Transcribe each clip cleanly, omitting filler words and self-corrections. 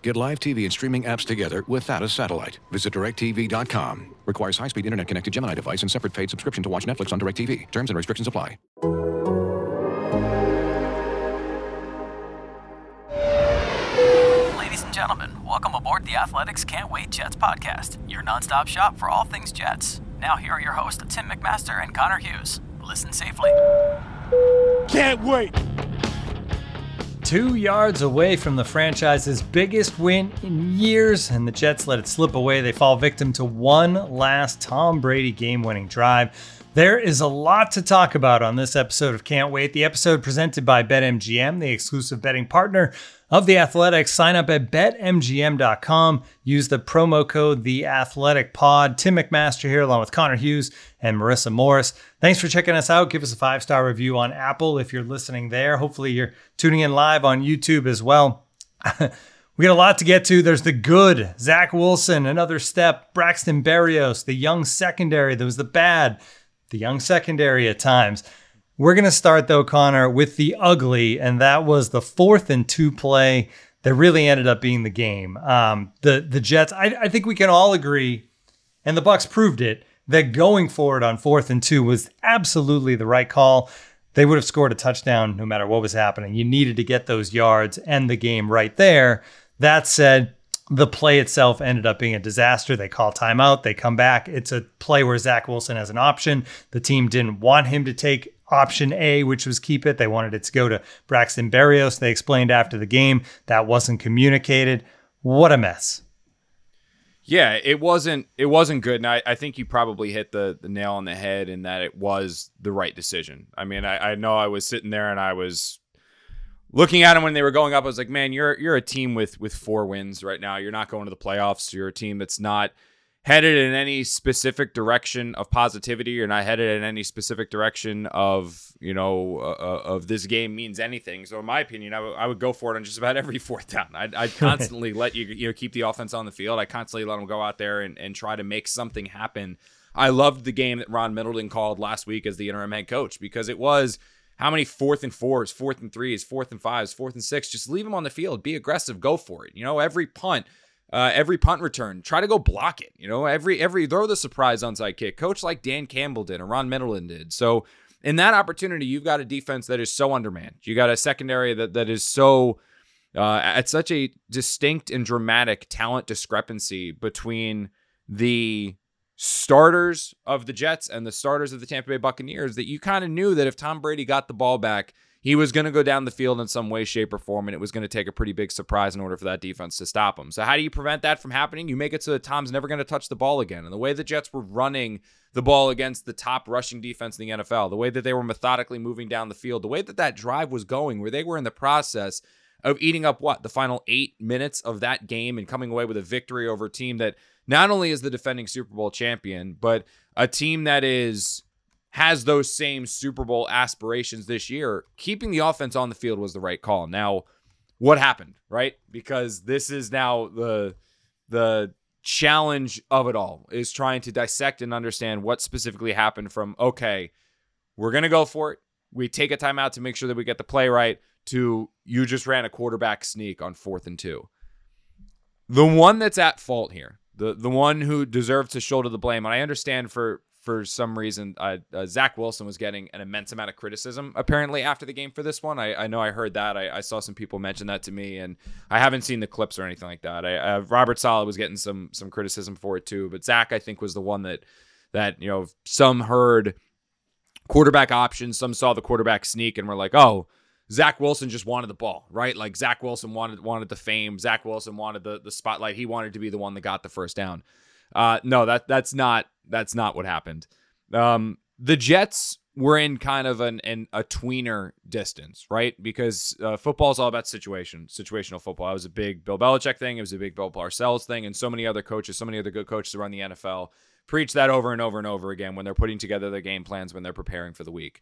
Get live TV and streaming apps together without a satellite. Visit DirecTV.com. Requires high-speed internet-connected Gemini device and separate paid subscription to watch Netflix on DirecTV. Terms and restrictions apply. Ladies and gentlemen, welcome aboard the Athletics Can't Wait Jets podcast, your nonstop shop for all things Jets. Now here are your hosts, Tim McMaster and Connor Hughes. Listen safely. Can't wait! 2 yards away from the franchise's biggest win in years, and the Jets let it slip away. They fall victim to one last Tom Brady game-winning drive. There is a lot to talk about on this episode of Can't Wait, the episode presented by BetMGM, the exclusive betting partner of The Athletic. Sign up at BetMGM.com. Use the promo code TheAthleticPod. Tim McMaster here along with Connor Hughes and Marissa Morris. Thanks for checking us out. Give us a 5-star review on Apple if you're listening there. Hopefully you're tuning in live on YouTube as well. We got a lot to get to. There's the good, Zach Wilson, another step, Braxton Berrios, the young secondary. There was the bad, the young secondary at times. We're going to start, though, Connor, with the ugly, and that was the 4th and 2 play that really ended up being the game. The Jets, I think we can all agree, and the Bucs proved it, that going for it on 4th and 2 was absolutely the right call. They would have scored a touchdown no matter what was happening. You needed to get those yards, end the game right there. That said, the play itself ended up being a disaster. They call timeout. They come back. It's a play where Zach Wilson has an option. The team didn't want him to take option A, which was keep it. They wanted it to go to Braxton Berrios. They explained after the game that wasn't communicated. What a mess. Yeah, it wasn't good. And I think you probably hit the nail on the head in that it was the right decision. I mean, I know I was sitting there and I was looking at them when they were going up. I was like, man, you're a team with 4 wins right now. You're not going to the playoffs. You're a team that's not headed in any specific direction of positivity. You're not headed in any specific direction of, you know, of this game means anything. So in my opinion, I would go for it on just about every 4th down. I'd constantly let you keep the offense on the field. I constantly let them go out there and try to make something happen. I loved the game that Ron Middleton called last week as the interim head coach, because it was how many 4th and 4s, 4th and 3s, 4th and 5s, 4th and 6, just leave them on the field, be aggressive, go for it. You know, every punt return, try to go block it. You know, every throw the surprise onside kick. Coach like Dan Campbell did and Ron Middleton did. So in that opportunity, you've got a defense that is so undermanned. You got a secondary that is so at such a distinct and dramatic talent discrepancy between the starters of the Jets and the starters of the Tampa Bay Buccaneers that you kind of knew that if Tom Brady got the ball back, he was going to go down the field in some way, shape, or form, and it was going to take a pretty big surprise in order for that defense to stop him. So how do you prevent that from happening? You make it so that Tom's never going to touch the ball again. And the way the Jets were running the ball against the top rushing defense in the NFL, the way that they were methodically moving down the field, the way that that drive was going, where they were in the process of eating up, the final 8 minutes of that game and coming away with a victory over a team that not only is the defending Super Bowl champion, but a team that has those same Super Bowl aspirations this year. Keeping the offense on the field was the right call. Now, what happened, right? Because this is now the challenge of it all, is trying to dissect and understand what specifically happened from, okay, we're going to go for it. We take a timeout to make sure that we get the play right, to you just ran a quarterback sneak on 4th and 2. The one that's at fault here, the one who deserves to shoulder the blame, and I understand for some reason, Zach Wilson was getting an immense amount of criticism, apparently, after the game for this one. I know I heard that. I saw some people mention that to me, and I haven't seen the clips or anything like that. Robert Saleh was getting some criticism for it, too. But Zach, I think, was the one that you know, some heard quarterback options, some saw the quarterback sneak, and were like, oh, Zach Wilson just wanted the ball, right? Like, Zach Wilson wanted the fame. Zach Wilson wanted the spotlight. He wanted to be the one that got the first down. No, that's not what happened. The Jets were in kind of a tweener distance, right? Because football is all about situational football. That was a big Bill Belichick thing. It was a big Bill Parcells thing. And so many other coaches, so many other good coaches around the NFL preach that over and over and over again when they're putting together their game plans, when they're preparing for the week.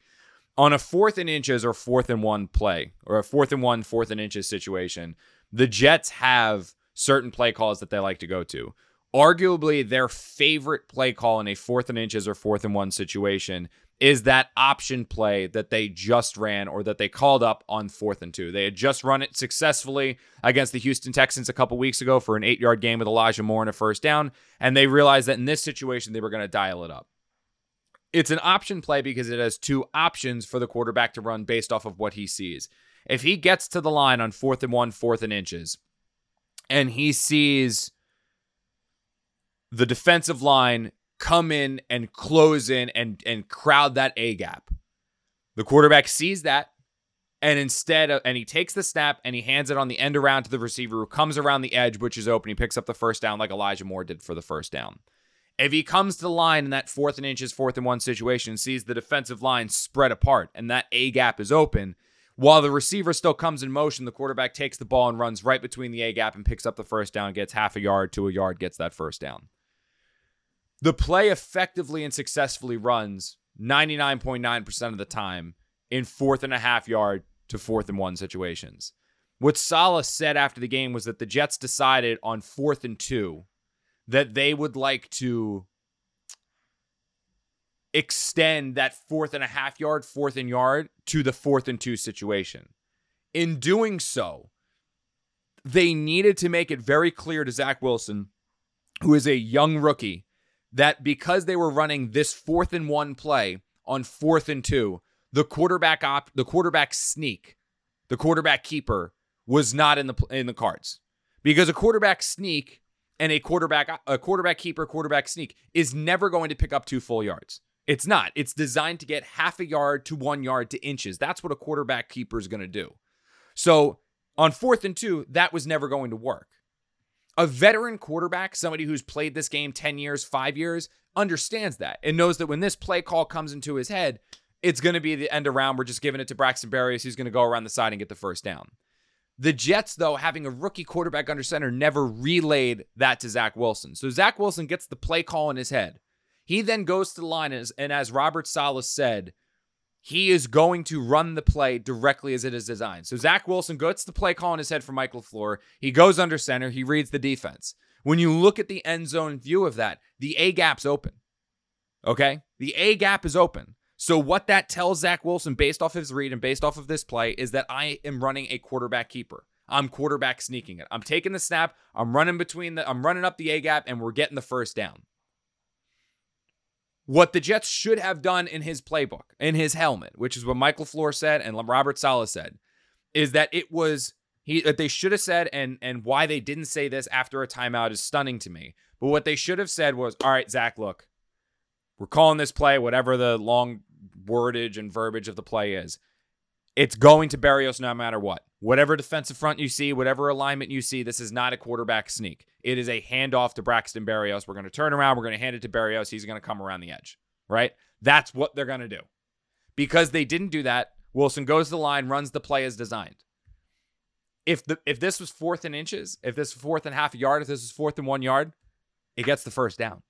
on a 4th and inches or 4th and 1 play, or a 4th and 1, 4th and inches situation, the Jets have certain play calls that they like to go to. Arguably, their favorite play call in a 4th and inches or 4th and 1 situation is that option play that they just ran, or that they called up on 4th and 2. They had just run it successfully against the Houston Texans a couple weeks ago for an 8-yard game with Elijah Moore and a first down, and they realized that in this situation they were going to dial it up. It's an option play because it has two options for the quarterback to run based off of what he sees. If he gets to the line on 4th and 1, 4th and inches, and he sees the defensive line come in and close in and crowd that A gap, the quarterback sees that, and he takes the snap and he hands it on the end around to the receiver, who comes around the edge, which is open. He picks up the first down, like Elijah Moore did for the first down. If he comes to the line in that 4th and inches, 4th and 1 situation, sees the defensive line spread apart and that A gap is open, while the receiver still comes in motion, the quarterback takes the ball and runs right between the A gap and picks up the first down, gets half a yard to a yard, gets that first down. The play effectively and successfully runs 99.9% of the time in 4th and a half yard to 4th and 1 situations. What Saleh said after the game was that the Jets decided on 4th and 2 that they would like to extend that 4th and a half yard, 4th and yard to the 4th and 2 situation. In doing so, they needed to make it very clear to Zach Wilson, who is a young rookie, that because they were running this 4th and 1 play on 4th and 2, the quarterback sneak, the quarterback keeper, was not in the cards, because a quarterback sneak and a quarterback keeper, quarterback sneak is never going to pick up 2 full yards. It's not. It's designed to get half a yard to 1 yard to inches. That's what a quarterback keeper is going to do. So on 4th and 2, that was never going to work. A veteran quarterback, somebody who's played this game 10 years, 5 years, understands that and knows that when this play call comes into his head, it's going to be the end around. We're just giving it to Braxton Berrios. He's going to go around the side and get the first down. The Jets, though, having a rookie quarterback under center, never relayed that to Zach Wilson. So Zach Wilson gets the play call in his head. He then goes to the line, and as Robert Saleh said, he is going to run the play directly as it is designed. So Zach Wilson gets the play call in his head from Mike LaFleur. He goes under center. He reads the defense. When you look at the end zone view of that, the A gap's open. Okay? The A gap is open. So what that tells Zach Wilson based off his read and based off of this play is that I am running a quarterback keeper. I'm quarterback sneaking it. I'm taking the snap. I'm running up the A gap, and we're getting the first down. What the Jets should have done in his playbook, in his helmet, which is what Mike LaFleur said and Robert Saleh said, is that they should have said, and why they didn't say this after a timeout is stunning to me. But what they should have said was, all right, Zach, look, we're calling this play, whatever the long wordage and verbiage of the play is, it's going to Berrios no matter what. Whatever defensive front you see, whatever alignment you see, this is not a quarterback sneak. It is a handoff to Braxton Berrios. We're going to turn around. We're going to hand it to Berrios. He's going to come around the edge, right? That's what they're going to do. Because they didn't do that, Wilson goes to the line, runs the play as designed. If this was 4th and inches, if this was 4th and half yard, if this was 4th and 1 yard, it gets the first down.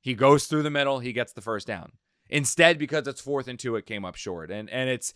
He goes through the middle. He gets the first down. Instead, because it's 4th and 2, it came up short. And it's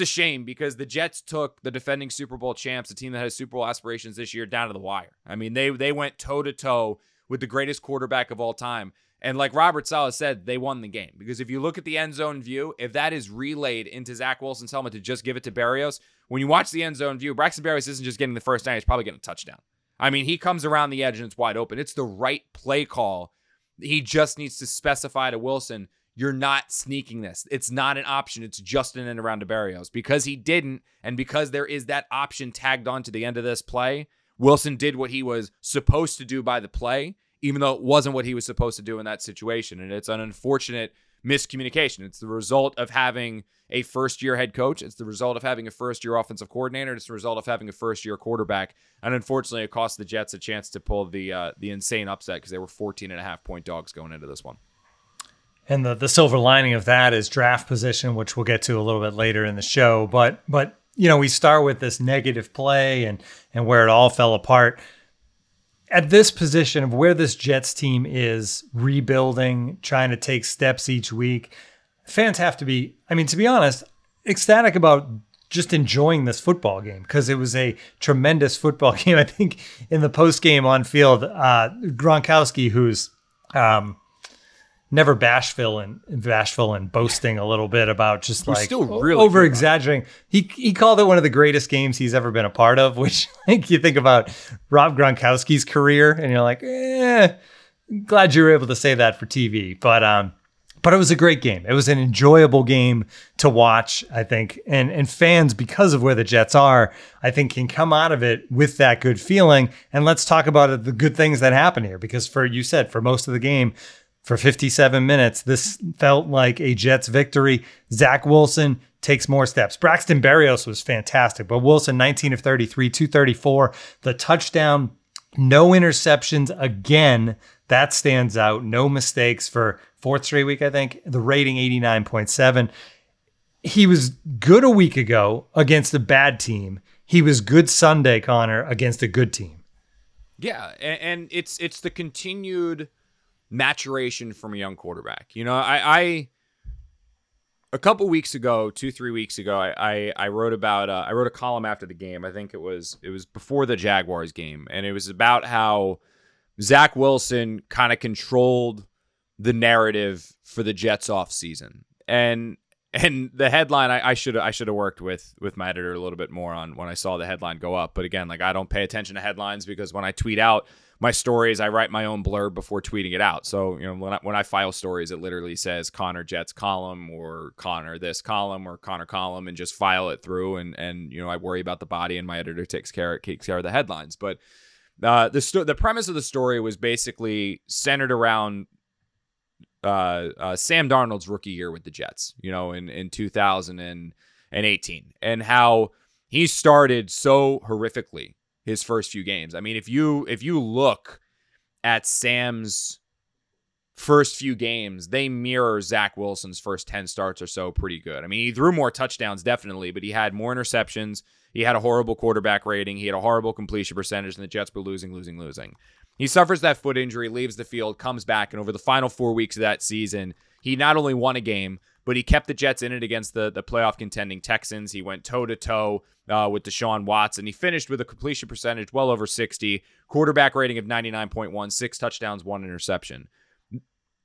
a shame, because the Jets took the defending Super Bowl champs, a team that has Super Bowl aspirations this year, down to the wire. I mean, they went toe-to-toe with the greatest quarterback of all time. And like Robert Saleh said, they won the game. Because if you look at the end zone view, if that is relayed into Zach Wilson's helmet to just give it to Berrios, when you watch the end zone view, Braxton Berrios isn't just getting the first down, he's probably getting a touchdown. I mean, he comes around the edge and it's wide open. It's the right play call. He just needs to specify to Wilson, you're not sneaking this. It's not an option. It's just an end around to Berrios. Because he didn't, and because there is that option tagged on to the end of this play, Wilson did what he was supposed to do by the play, even though it wasn't what he was supposed to do in that situation. And it's an unfortunate miscommunication. It's the result of having a first-year head coach. It's the result of having a first-year offensive coordinator. It's the result of having a first-year quarterback. And unfortunately, it cost the Jets a chance to pull the insane upset, because they were 14.5-point dogs going into this one. And the silver lining of that is draft position, which we'll get to a little bit later in the show. But you know, we start with this negative play and where it all fell apart. At this position of where this Jets team is rebuilding, trying to take steps each week, fans have to be, I mean, to be honest, ecstatic about just enjoying this football game because it was a tremendous football game. I think in the post game on field, Gronkowski, who's never bashful and boasting a little bit about just like still really over exaggerating. He called it one of the greatest games he's ever been a part of, which like you think about Rob Gronkowski's career and you're like, glad you were able to say that for TV. But it was a great game. It was an enjoyable game to watch, I think. And fans, because of where the Jets are, I think can come out of it with that good feeling. And let's talk about the good things that happen here. Because for most of the game, for 57 minutes, this felt like a Jets victory. Zach Wilson takes more steps. Braxton Berrios was fantastic. But Wilson, 19 of 33, 234, the touchdown, no interceptions again. That stands out. No mistakes for fourth straight week, I think. The rating, 89.7. He was good a week ago against a bad team. He was good Sunday, Connor, against a good team. Yeah, and it's the continued maturation from a young quarterback. You know, I a couple weeks ago, 2-3 weeks ago, I wrote about I wrote a column after the game. I think it was before the Jaguars game, and it was about how Zach Wilson kind of controlled the narrative for the Jets offseason. And the headline, I should have worked with my editor a little bit more on when I saw the headline go up. But again, like I don't pay attention to headlines because when I tweet out my stories, I write my own blurb before tweeting it out. So, you know, when I file stories, it literally says Connor Jets column or Connor this column or Connor column and just file it through. And you know, I worry about the body and my editor takes care of the headlines. But the premise of the story was basically centered around Sam Darnold's rookie year with the Jets, you know, in 2018, and how he started so horrifically his first few games. I mean, if you look at Sam's first few games, they mirror Zach Wilson's first 10 starts or so pretty good. I mean, he threw more touchdowns, definitely, but he had more interceptions. He had a horrible quarterback rating. He had a horrible completion percentage, and the Jets were losing. He suffers that foot injury, leaves the field, comes back, and over the final 4 weeks of that season, he not only won a game, but he kept the Jets in it against the playoff contending Texans. He went toe-to-toe with Deshaun Watson. He finished with a completion percentage well over 60, quarterback rating of 99.1, 6 touchdowns, 1 interception.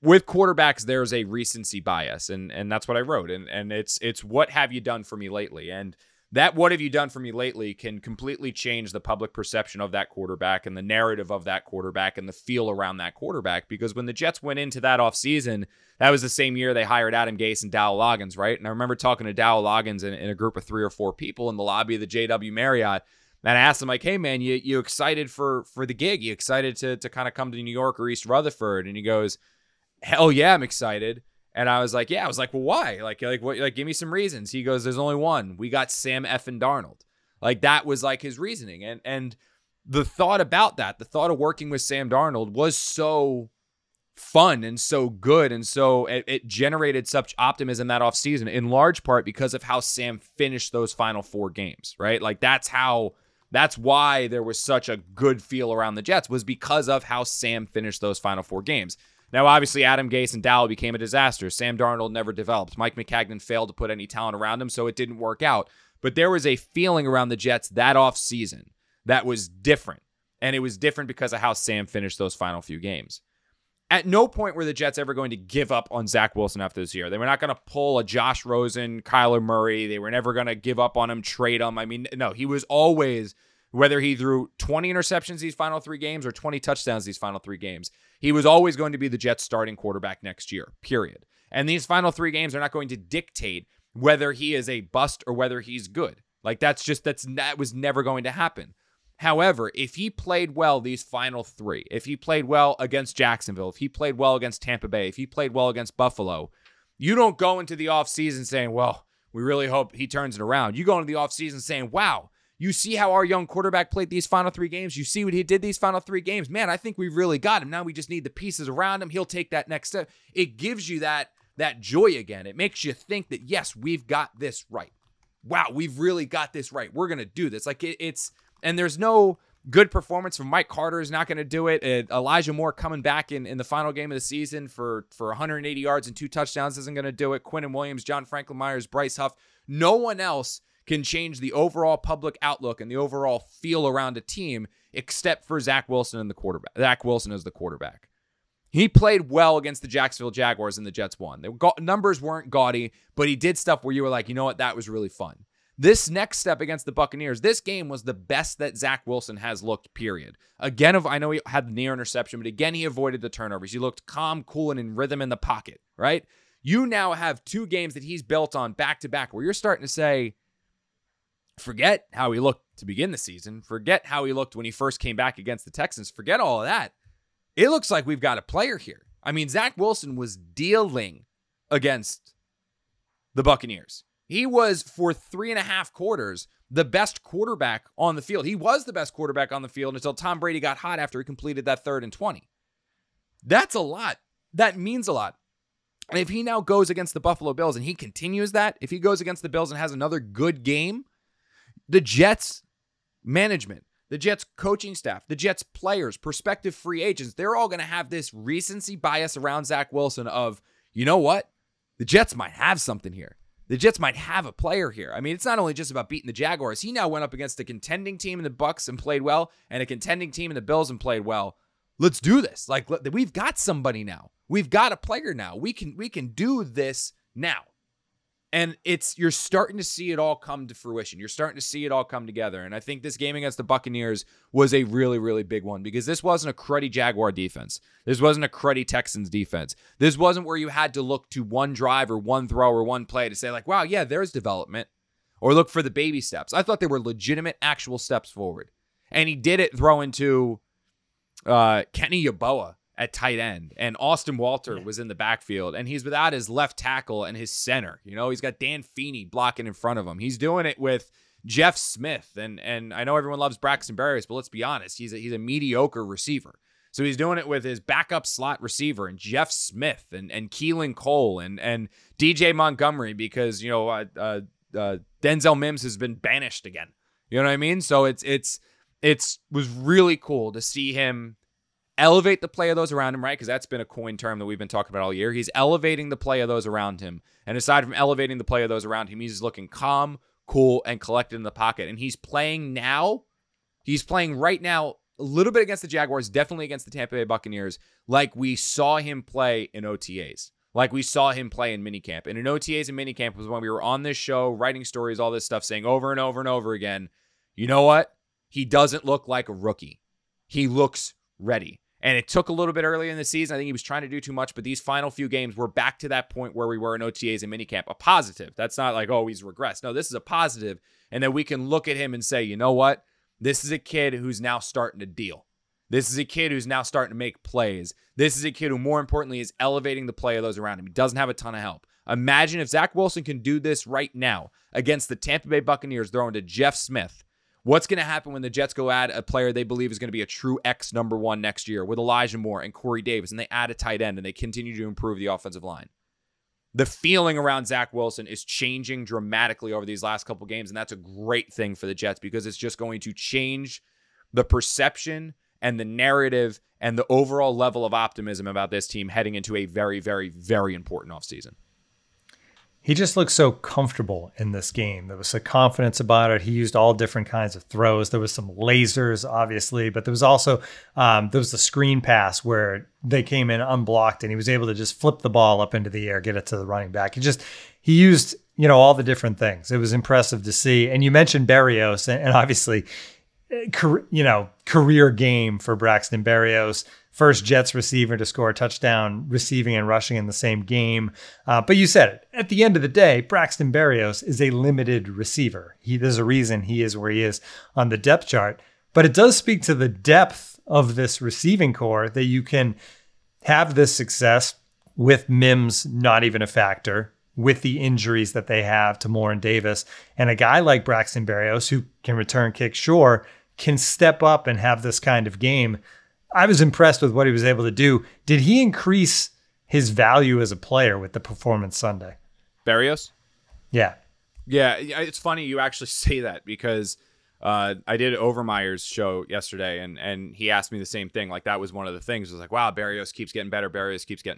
With quarterbacks, there's a recency bias, and that's what I wrote. And it's what have you done for me lately? And that what have you done for me lately can completely change the public perception of that quarterback and the narrative of that quarterback and the feel around that quarterback. Because when the Jets went into that offseason, that was the same year they hired Adam Gase and Dowell Loggins, right? And I remember talking to Dowell Loggins in a group of 3 or 4 people in the lobby of the JW Marriott. And I asked him, like, hey, man, you excited for the gig? You excited to kind of come to New York or East Rutherford? And he goes, hell yeah, I'm excited. And I was like, yeah. I was like, well, why? Like, what? Like, give me some reasons. He goes, there's only one. We got Sam effing Darnold. Like, that was like his reasoning. And the thought about that, the thought of working with Sam Darnold was so fun and so good. And so it generated such optimism that offseason, in large part because of how Sam finished those final 4 games, right? Like, that's why there was such a good feel around the Jets, was because of how Sam finished those final 4 games. Now, obviously, Adam Gase and Dowell became a disaster. Sam Darnold never developed. Mike McCagnon failed to put any talent around him, so it didn't work out. But there was a feeling around the Jets that offseason that was different, and it was different because of how Sam finished those final few games. At no point were the Jets ever going to give up on Zach Wilson after this year. They were not going to pull a Josh Rosen, Kyler Murray. They were never going to give up on him, trade him. I mean, no, he was always, whether he threw 20 interceptions these final 3 games or 20 touchdowns these final 3 games, he was always going to be the Jets' starting quarterback next year, period. And these final 3 games are not going to dictate whether he is a bust or whether he's good. Like, that was never going to happen. However, if he played well these final 3, if he played well against Jacksonville, if he played well against Tampa Bay, if he played well against Buffalo, you don't go into the offseason saying, well, we really hope he turns it around. You go into the offseason saying, wow, you see how our young quarterback played these final 3 games. You see what he did these final 3 games. Man, I think we've really got him. Now we just need the pieces around him. He'll take that next step. It gives you that joy again. It makes you think that, yes, we've got this right. Wow, we've really got this right. We're going to do this. Like, it's – and there's no good performance from Mike Carter is not going to do it. Elijah Moore coming back in the final game of the season for 180 yards and 2 touchdowns isn't going to do it. Quinnen Williams, John Franklin Myers, Bryce Huff. No one else can change the overall public outlook and the overall feel around a team except for Zach Wilson and the quarterback. Zach Wilson is the quarterback. He played well against the Jacksonville Jaguars and the Jets won. The numbers weren't gaudy, but he did stuff where you were like, you know what, that was really fun. This next step against the Buccaneers, this game was the best that Zach Wilson has looked, period. Again, I know he had the near interception, but again, he avoided the turnovers. He looked calm, cool, and in rhythm in the pocket, right? You now have two games that he's built on back-to-back where you're starting to say, forget how he looked to begin the season. Forget how he looked when he first came back against the Texans. Forget all of that. It looks like we've got a player here. I mean, Zach Wilson was dealing against the Buccaneers. He was, for 3.5 quarters, the best quarterback on the field. He was the best quarterback on the field until Tom Brady got hot after he completed that 3rd and 20. That's a lot. That means a lot. And if he now goes against the Buffalo Bills and he continues that, if he goes against the Bills and has another good game, the Jets management, the Jets coaching staff, the Jets players, prospective free agents, they're all going to have this recency bias around Zach Wilson of, you know what? The Jets might have something here. The Jets might have a player here. I mean, it's not only just about beating the Jaguars. He now went up against a contending team in the Bucs and played well, and a contending team in the Bills and played well. Let's do this. Like, we've got somebody now. We've got a player now. We can do this now. And you're starting to see it all come to fruition. You're starting to see it all come together. And I think this game against the Buccaneers was a really, really big one because this wasn't a cruddy Jaguar defense. This wasn't a cruddy Texans defense. This wasn't where you had to look to one drive or one throw or one play to say like, wow, yeah, there's development, or look for the baby steps. I thought they were legitimate actual steps forward. And he did it throwing to Kenny Yeboah at tight end, and Austin Walter was in the backfield, and he's without his left tackle and his center. You know, he's got Dan Feeney blocking in front of him. He's doing it with Jeff Smith, and I know everyone loves Braxton Berrios, but let's be honest, he's a mediocre receiver. So he's doing it with his backup slot receiver and Jeff Smith and Keelan Cole and DJ Montgomery because, you know, Denzel Mims has been banished again. You know what I mean? So it was really cool to see him elevate the play of those around him, right? Because that's been a coin term that we've been talking about all year. He's elevating the play of those around him. And aside from elevating the play of those around him, he's looking calm, cool, and collected in the pocket. And he's playing now. He's playing right now a little bit against the Jaguars, definitely against the Tampa Bay Buccaneers, like we saw him play in OTAs, like we saw him play in minicamp. And in OTAs and minicamp was when we were on this show, writing stories, all this stuff, saying over and over and over again, you know what? He doesn't look like a rookie. He looks ready. And it took a little bit earlier in the season. I think he was trying to do too much, but these final few games, we're back to that point where we were in OTAs and minicamp. A positive. That's not like, oh, he's regressed. No, this is a positive. And then we can look at him and say, you know what? This is a kid who's now starting to deal. This is a kid who's now starting to make plays. This is a kid who, more importantly, is elevating the play of those around him. He doesn't have a ton of help. Imagine if Zach Wilson can do this right now against the Tampa Bay Buccaneers, throwing to Jeff Smith. What's going to happen when the Jets go add a player they believe is going to be a true X number one next year with Elijah Moore and Corey Davis, and they add a tight end and they continue to improve the offensive line? The feeling around Zach Wilson is changing dramatically over these last couple games, and that's a great thing for the Jets because it's just going to change the perception and the narrative and the overall level of optimism about this team heading into a very, very, very important offseason. He just looked so comfortable in this game. There was a confidence about it. He used all different kinds of throws. There was some lasers, obviously, but there was also the screen pass where they came in unblocked and he was able to just flip the ball up into the air, get it to the running back. He used, you know, all the different things. It was impressive to see. And you mentioned Berrios, and obviously, you know, career game for Braxton Berrios. First Jets receiver to score a touchdown, receiving and rushing in the same game. But you said it. At the end of the day, Braxton Berrios is a limited receiver. There's a reason he is where he is on the depth chart. But it does speak to the depth of this receiving core that you can have this success with Mims not even a factor, with the injuries that they have to Moore and Davis. And a guy like Braxton Berrios, who can return kick, sure, can step up and have this kind of game. I was impressed with what he was able to do. Did he increase his value as a player with the performance Sunday? Berrios? Yeah. Yeah, it's funny you actually say that because I did Overmeyer's show yesterday, and he asked me the same thing. Like, that was one of the things. It was like, wow, Berrios keeps getting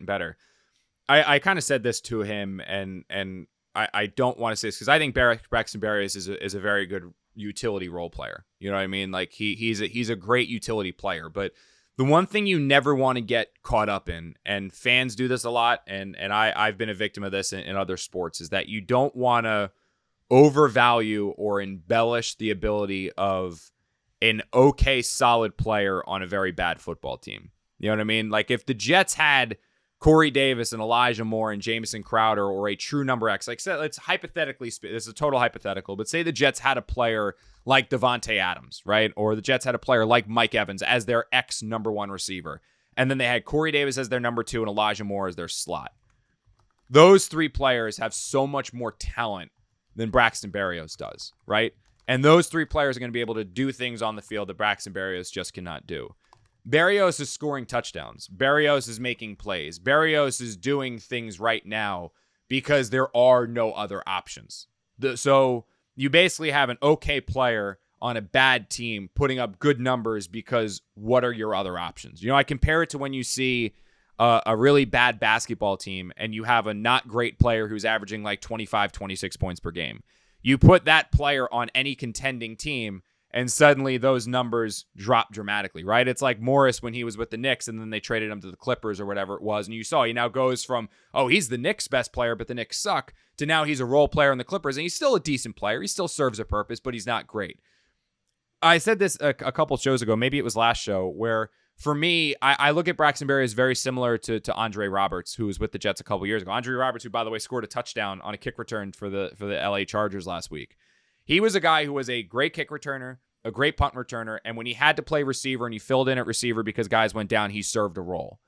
better. I kind of said this to him, and I don't want to say this because I think Braxton Berrios is a very good utility role player. You know what I mean? Like he's a great utility player, but the one thing you never want to get caught up in, and fans do this a lot, and I've been a victim of this in other sports, is that you don't want to overvalue or embellish the ability of an okay, solid player on a very bad football team. You know what I mean? Like if the Jets had Corey Davis and Elijah Moore and Jamison Crowder or a true number X, like let's hypothetically, this is a total hypothetical, but say the Jets had a player like Devontae Adams, right? Or the Jets had a player like Mike Evans as their X number one receiver. And then they had Corey Davis as their number two and Elijah Moore as their slot. Those three players have so much more talent than Braxton Berrios does, right? And those three players are going to be able to do things on the field that Braxton Berrios just cannot do. Berrios is scoring touchdowns. Berrios is making plays. Berrios is doing things right now because there are no other options. So you basically have an okay player on a bad team putting up good numbers because what are your other options? You know, I compare it to when you see a really bad basketball team and you have a not great player who's averaging like 25, 26 points per game. You put that player on any contending team and suddenly those numbers drop dramatically, right? It's like Morris when he was with the Knicks and then they traded him to the Clippers or whatever it was. And you saw he now goes from, oh, he's the Knicks' best player, but the Knicks suck, to now he's a role player in the Clippers. And he's still a decent player. He still serves a purpose, but he's not great. I said this a couple shows ago, maybe it was last show, where for me, I look at Braxton Berrios as very similar to Andre Roberts, who was with the Jets a couple years ago. Andre Roberts, who, by the way, scored a touchdown on a kick return for the LA Chargers last week. He was a guy who was a great kick returner, a great punt returner, and when he had to play receiver and he filled in at receiver because guys went down, he served a role.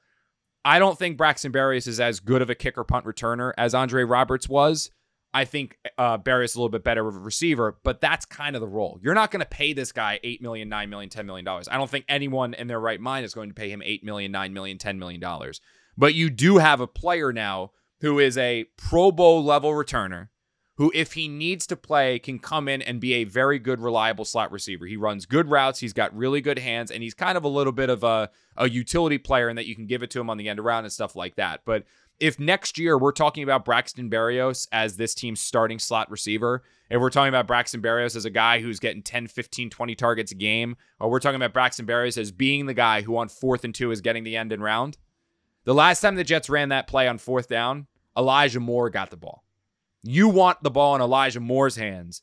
I don't think Braxton Berrios is as good of a kicker punt returner as Andre Roberts was. I think Berrios is a little bit better of a receiver, but that's kind of the role. You're not going to pay this guy $8 million, $9 million, $10 million. I don't think anyone in their right mind is going to pay him $8 million, $9 million, $10 million. But you do have a player now who is a Pro Bowl level returner, who, if he needs to play, can come in and be a very good, reliable slot receiver. He runs good routes, he's got really good hands, and he's kind of a little bit of a utility player in that you can give it to him on the end around and stuff like that. But if next year we're talking about Braxton Berrios as this team's starting slot receiver, if we're talking about Braxton Berrios as a guy who's getting 10, 15, 20 targets a game, or we're talking about Braxton Berrios as being the guy who on 4th and 2 is getting the end and round, the last time the Jets ran that play on 4th down, Elijah Moore got the ball. You want the ball in Elijah Moore's hands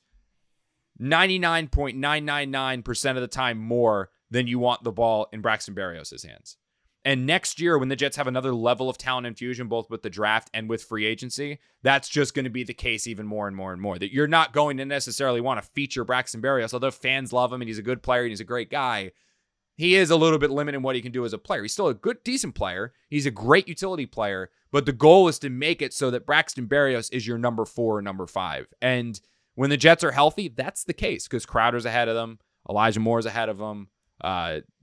99.999% of the time more than you want the ball in Braxton Berrios' hands. And next year, when the Jets have another level of talent infusion, both with the draft and with free agency, that's just going to be the case even more and more and more. That you're not going to necessarily want to feature Braxton Berrios, although fans love him and he's a good player and he's a great guy. He is a little bit limited in what he can do as a player. He's still a good, decent player. He's a great utility player, but the goal is to make it so that Braxton Berrios is your number 4 or number 5. And when the Jets are healthy, that's the case because Crowder's ahead of them. Elijah Moore's ahead of them.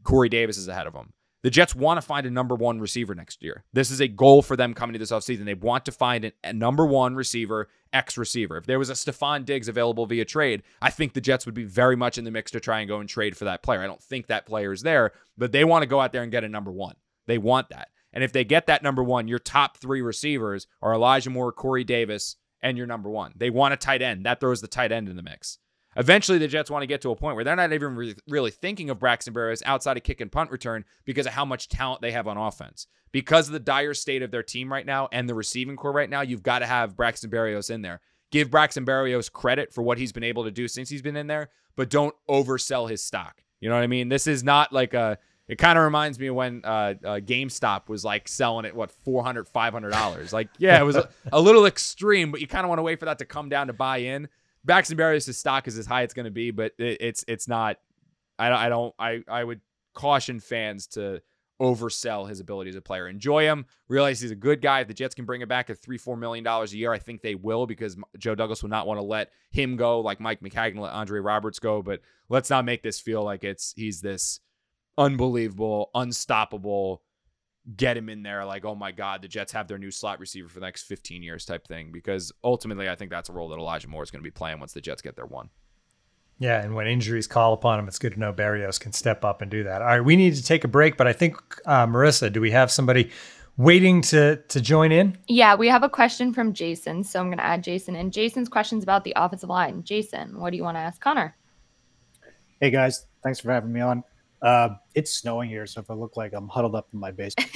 Corey Davis is ahead of them. The Jets want to find a number 1 receiver next year. This is a goal for them coming to this offseason. They want to find a number 1 receiver, X receiver. If there was a Stephon Diggs available via trade, I think the Jets would be very much in the mix to try and go and trade for that player. I don't think that player is there, but they want to go out there and get a number 1. They want that. And if they get that number 1, your top 3 receivers are Elijah Moore, Corey Davis, and your number 1. They want a tight end. That throws the tight end in the mix. Eventually, the Jets want to get to a point where they're not even really thinking of Braxton Berrios outside of kick and punt return because of how much talent they have on offense. Because of the dire state of their team right now and the receiving core right now, you've got to have Braxton Berrios in there. Give Braxton Berrios credit for what he's been able to do since he's been in there, but don't oversell his stock. You know what I mean? This is not like a... It kind of reminds me of when GameStop was like selling at, $400, $500. Like, yeah, it was a little extreme, but you kind of want to wait for that to come down to buy in. Braxton Berrios' stock is as high it's going to be, but it's not. I would caution fans to oversell his ability as a player. Enjoy him. Realize he's a good guy. If the Jets can bring him back at $3-4 million a year, I think they will because Joe Douglas will not want to let him go, like Mike McCagnon let Andre Roberts go. But let's not make this feel like he's this unbelievable, unstoppable. Get him in there like, oh my God, the Jets have their new slot receiver for the next 15 years type thing, because ultimately I think that's a role that Elijah Moore is going to be playing once the Jets get their one. Yeah, and when injuries call upon him, it's good to know Berrios can step up and do that. All right, we need to take a break, but I think, Marissa, do we have somebody waiting to join in? Yeah, we have a question from Jason, so I'm going to add Jason. And Jason's question's about the offensive line. Jason, what do you want to ask Connor? Hey, guys. Thanks for having me on. It's snowing here, so if I look like I'm huddled up in my basement.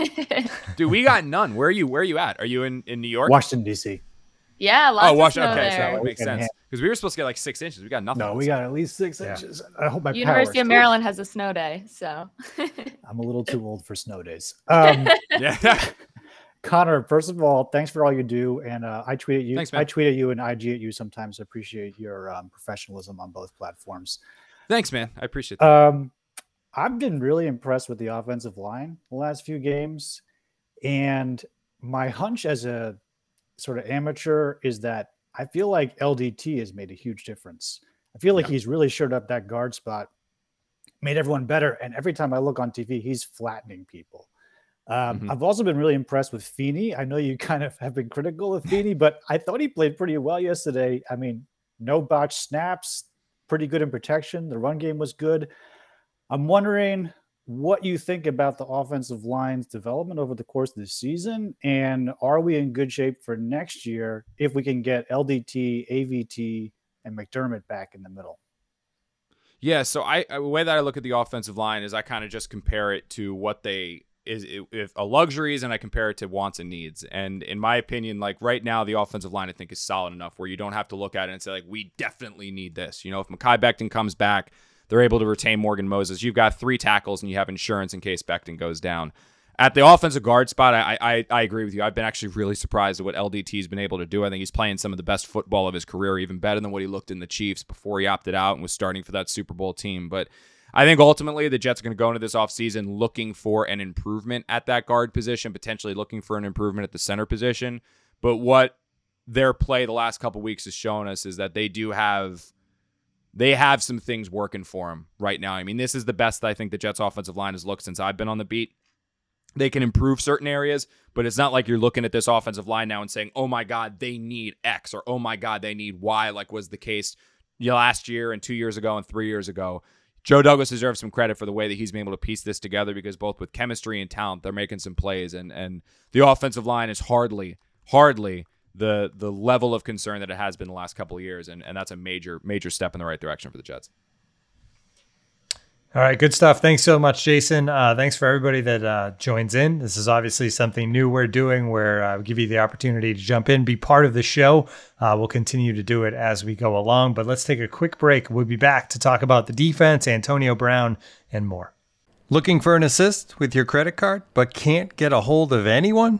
Dude, we got none. Where are you at? Are you in New York? Washington, D.C. Yeah, lots of snow there. So that would make sense. Because we were supposed to get like 6 inches. We got nothing. No, we got at least 6 inches. I hope my University of Maryland has a snow day, so. I'm a little too old for snow days. Yeah. Connor, first of all, thanks for all you do. And I tweet at you. Thanks, man. I tweet at you and IG at you sometimes. I appreciate your professionalism on both platforms. Thanks, man. I appreciate that. I've been really impressed with the offensive line the last few games. And my hunch as a sort of amateur is that I feel like LDT has made a huge difference. I feel like he's really shored up that guard spot, made everyone better. And every time I look on TV, he's flattening people. I've also been really impressed with Feeney. I know you kind of have been critical of Feeney, but I thought he played pretty well yesterday. I mean, no botched snaps, pretty good in protection. The run game was good. I'm wondering what you think about the offensive line's development over the course of the season, and are we in good shape for next year if we can get LDT, AVT, and McDermott back in the middle? Yeah, so the way that I look at the offensive line is I kind of just compare it to what they is if a luxuries, and I compare it to wants and needs. And in my opinion, like right now, the offensive line I think is solid enough where you don't have to look at it and say like, we definitely need this. You know, if Mekhi Becton comes back, they're able to retain Morgan Moses. You've got 3 tackles and you have insurance in case Becton goes down. At the offensive guard spot, I agree with you. I've been actually really surprised at what LDT's been able to do. I think he's playing some of the best football of his career, even better than what he looked in the Chiefs before he opted out and was starting for that Super Bowl team. But I think ultimately the Jets are going to go into this offseason looking for an improvement at that guard position, potentially looking for an improvement at the center position. But what their play the last couple of weeks has shown us is that they do have... They have some things working for them right now. I mean, this is the best I think the Jets offensive line has looked since I've been on the beat. They can improve certain areas, but it's not like you're looking at this offensive line now and saying, oh my God, they need X, or oh my God, they need Y, like was the case last year and 2 years ago and 3 years ago. Joe Douglas deserves some credit for the way that he's been able to piece this together, because both with chemistry and talent, they're making some plays, and the offensive line is hardly the level of concern that it has been the last couple of years. And that's a major step in the right direction for the Jets. All right, good stuff. Thanks so much, Jason. Thanks for everybody that joins in. This is obviously something new we're doing where I give you the opportunity to jump in, be part of the show. We'll continue to do it as we go along, but let's take a quick break. We'll be back to talk about the defense, Antonio Brown, and more. Looking for an assist with your credit card, but can't get a hold of anyone?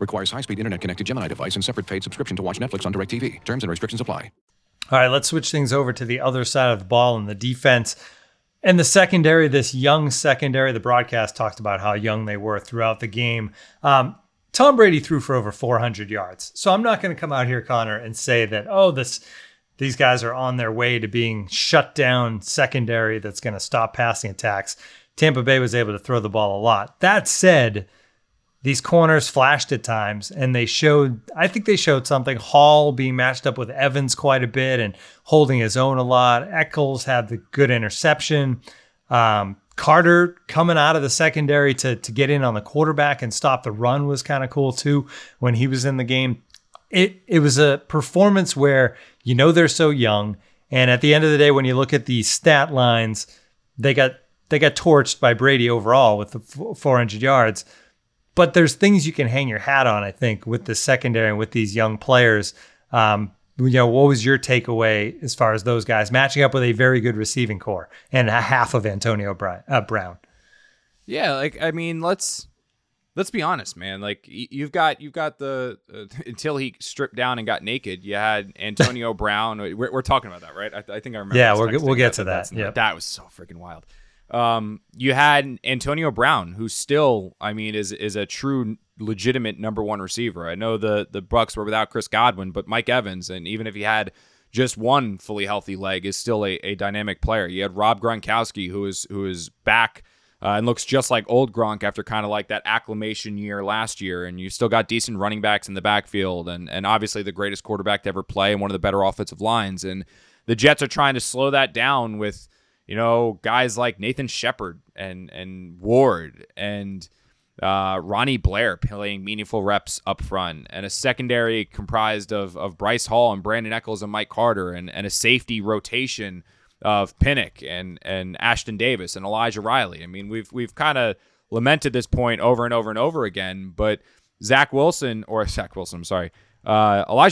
Requires high-speed internet-connected Gemini device and separate paid subscription to watch Netflix on DirecTV. Terms and restrictions apply. All right, let's switch things over to the other side of the ball in the defense. And the secondary, this young secondary, the broadcast talked about how young they were throughout the game. Tom Brady threw for over 400 yards. So I'm not going to come out here, Connor, and say that, these guys are on their way to being shut down secondary that's going to stop passing attacks. Tampa Bay was able to throw the ball a lot. That said, these corners flashed at times, and they showed something. Hall being matched up with Evans quite a bit and holding his own a lot. Echols had the good interception. Carter coming out of the secondary to get in on the quarterback and stop the run was kind of cool too when he was in the game. It was a performance where they're so young, and at the end of the day, when you look at the stat lines, they got torched by Brady overall with the 400 yards. But there's things you can hang your hat on, I think, with the secondary and with these young players. you know, what was your takeaway as far as those guys matching up with a very good receiving core and a half of Antonio Brown? Yeah, like, I mean, let's be honest, man. Like, you've got the until he stripped down and got naked, you had Antonio Brown. We're talking about that, right? I think I remember. Yeah, we'll get to that. Yeah, that was so freaking wild. You had Antonio Brown, who still, I mean, is a true legitimate number one receiver. I know the Bucs were without Chris Godwin, but Mike Evans, and even if he had just one fully healthy leg, is still a dynamic player. You had Rob Gronkowski, who is back and looks just like old Gronk after kind of like that acclimation year last year. And you still got decent running backs in the backfield, and obviously the greatest quarterback to ever play and one of the better offensive lines. And the Jets are trying to slow that down with, you know, guys like Nathan Shepard and Ward and Ronnie Blair playing meaningful reps up front, and a secondary comprised of Bryce Hall and Brandon Echols and Mike Carter, and a safety rotation of Pinnock and Ashton Davis and Elijah Riley. I mean, we've kind of lamented this point over and over and over again, but Elijah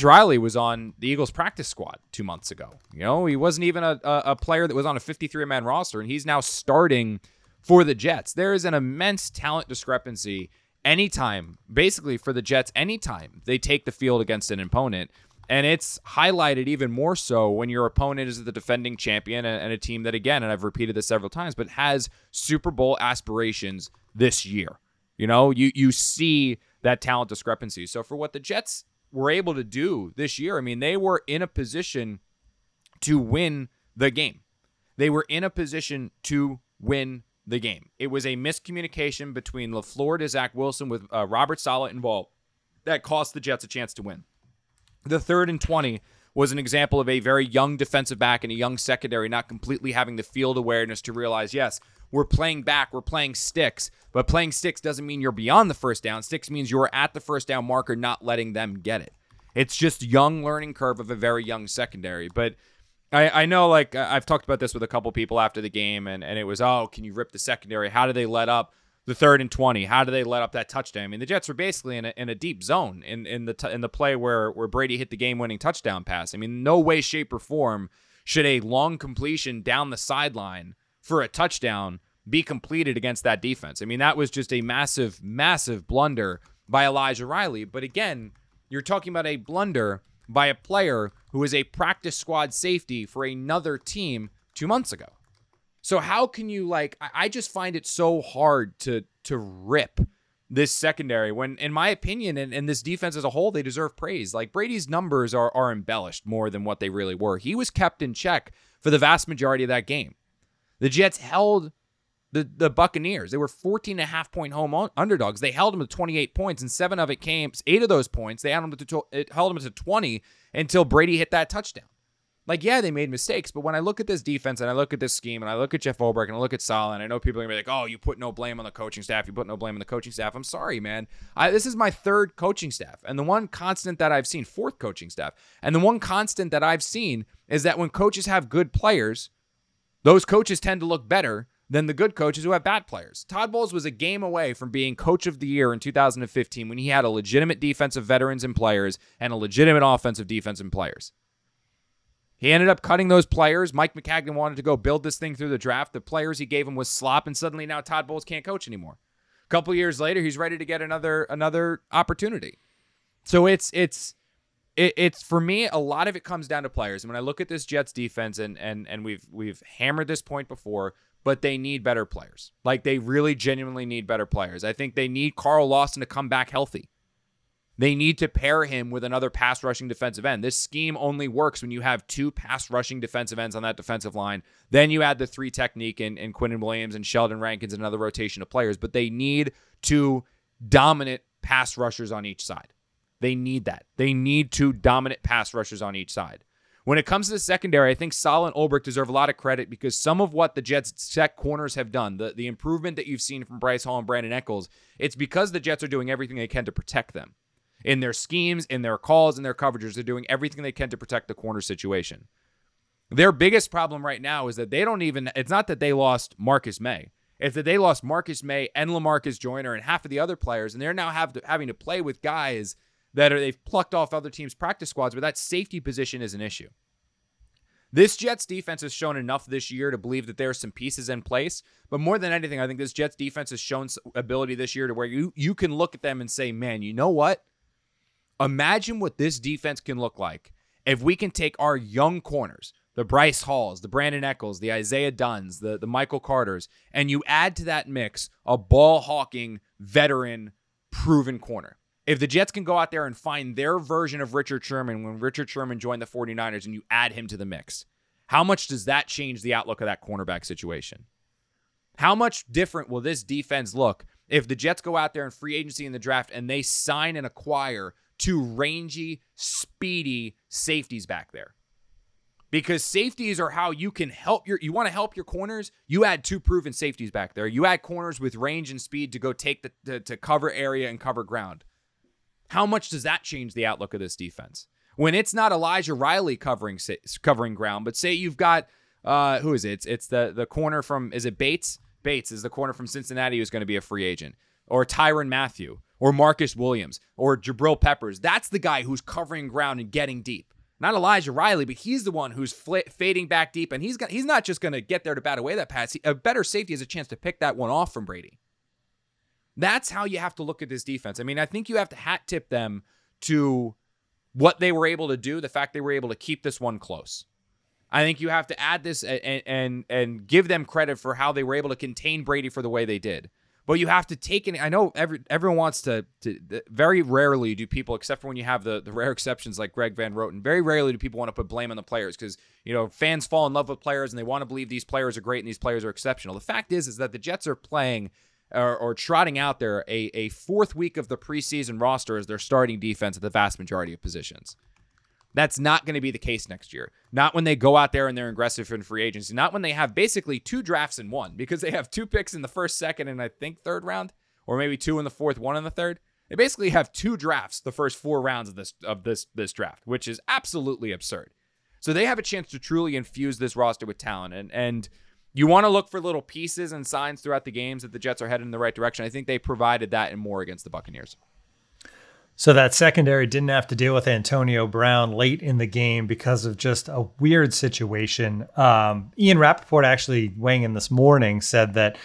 Riley was on the Eagles practice squad 2 months ago. You know, he wasn't even a player that was on a 53-man roster, and he's now starting for the Jets. There is an immense talent discrepancy anytime, basically for the Jets, anytime they take the field against an opponent, and it's highlighted even more so when your opponent is the defending champion and a team that, again, and I've repeated this several times, but has Super Bowl aspirations this year. You know, you see that talent discrepancy. So for what the Jets were able to do this year, I mean, they were in a position to win the game. It was a miscommunication between LaFleur to Zach Wilson with Robert Saleh involved that cost the Jets a chance to win. The 3rd and 20 was an example of a very young defensive back and a young secondary not completely having the field awareness to realize, yes, we're playing back, we're playing sticks, but playing sticks doesn't mean you're beyond the first down. Sticks means you're at the first down marker, not letting them get it. It's just young learning curve of a very young secondary. But I know, like, I've talked about this with a couple people after the game, and it was, oh, can you rip the secondary? How do they let up the 3rd and 20? How do they let up that touchdown? I mean, the Jets were basically in a deep zone in the play where Brady hit the game-winning touchdown pass. I mean, no way, shape, or form should a long completion down the sideline for a touchdown be completed against that defense. I mean, that was just a massive, massive blunder by Elijah Riley. But again, you're talking about a blunder by a player who is a practice squad safety for another team 2 months ago. So how can you, like, I just find it so hard to rip this secondary when, in my opinion, and this defense as a whole, they deserve praise. Like, Brady's numbers are embellished more than what they really were. He was kept in check for the vast majority of that game. The Jets held the Buccaneers. They were 14.5-point home underdogs. They held them to 28 points, and 8 of those points, they held them to 20 until Brady hit that touchdown. Like, yeah, they made mistakes, but when I look at this defense and I look at this scheme and I look at Jeff Ulbrich and I look at Saleh, and I know people are going to be like, oh, you put no blame on the coaching staff. I'm sorry, man. This is my 3rd coaching staff, and the one constant that I've seen, 4th coaching staff, and the one constant that I've seen is that when coaches have good players, those coaches tend to look better than the good coaches who have bad players. Todd Bowles was a game away from being coach of the year in 2015 when he had a legitimate defense of veterans and players and a legitimate offensive defense and players. He ended up cutting those players. Mike McCagnon wanted to go build this thing through the draft. The players he gave him was slop, and suddenly now Todd Bowles can't coach anymore. A couple years later, he's ready to get another opportunity. So it's for me, a lot of it comes down to players. And when I look at this Jets defense, and we've hammered this point before, but they need better players. Like, they really genuinely need better players. I think they need Carl Lawson to come back healthy. They need to pair him with another pass rushing defensive end. This scheme only works when you have 2 pass rushing defensive ends on that defensive line. Then you add the 3 technique and Quinnen Williams and Sheldon Rankins and another rotation of players, but they need 2 dominant pass rushers on each side. They need that. They need 2 dominant pass rushers on each side. When it comes to the secondary, I think Saleh and Ulbrich deserve a lot of credit because some of what the Jets' set corners have done, the improvement that you've seen from Bryce Hall and Brandon Echols, it's because the Jets are doing everything they can to protect them. In their schemes, in their calls, in their coverages, they're doing everything they can to protect the corner situation. Their biggest problem right now is that they don't even, it's not that they lost Marcus May. It's that they lost Marcus May and LaMarcus Joyner and half of the other players, and they're now having to play with guys that are they've plucked off other teams' practice squads, but that safety position is an issue. This Jets defense has shown enough this year to believe that there are some pieces in place, but more than anything, I think this Jets defense has shown ability this year to where you can look at them and say, man, you know what? Imagine what this defense can look like if we can take our young corners, the Bryce Halls, the Brandon Echols, the Isaiah Dunns, the Michael Carters, and you add to that mix a ball-hawking, veteran, proven corner. If the Jets can go out there and find their version of Richard Sherman when Richard Sherman joined the 49ers and you add him to the mix, how much does that change the outlook of that cornerback situation? How much different will this defense look if the Jets go out there in free agency in the draft and they sign and acquire two rangy, speedy safeties back there? Because safeties are how you can help you want to help your corners, you add two proven safeties back there. You add corners with range and speed to go take to cover area and cover ground. How much does that change the outlook of this defense? When it's not Elijah Riley covering ground, but say you've got, who is it? It's the corner from, is it Bates? Bates is the corner from Cincinnati who's going to be a free agent. Or Tyrann Mathieu, or Marcus Williams, or Jabril Peppers. That's the guy who's covering ground and getting deep. Not Elijah Riley, but he's the one who's fading back deep, and he's not just going to get there to bat away that pass. A better safety has a chance to pick that one off from Brady. That's how you have to look at this defense. I mean, I think you have to hat tip them to what they were able to do, the fact they were able to keep this one close. I think you have to add this and give them credit for how they were able to contain Brady for the way they did. But you have to take in, I know everyone wants to very rarely do people, except for when you have the rare exceptions like Greg Van Roten, very rarely do people want to put blame on the players because, you know, fans fall in love with players and they want to believe these players are great and these players are exceptional. The fact is that the Jets are playing or trotting out there a fourth week of the preseason roster as their starting defense at the vast majority of positions. That's not going to be the case next year. Not when they go out there and they're aggressive in free agency. Not when they have basically two drafts in one, because they have two picks in the first, second, and I think third round, or maybe two in the fourth, one in the third. They basically have two drafts the first four rounds of this draft, which is absolutely absurd. So they have a chance to truly infuse this roster with talent, and you want to look for little pieces and signs throughout the games that the Jets are headed in the right direction. I think they provided that and more against the Buccaneers. So that secondary didn't have to deal with Antonio Brown late in the game because of just a weird situation. Ian Rappaport actually weighing in this morning said that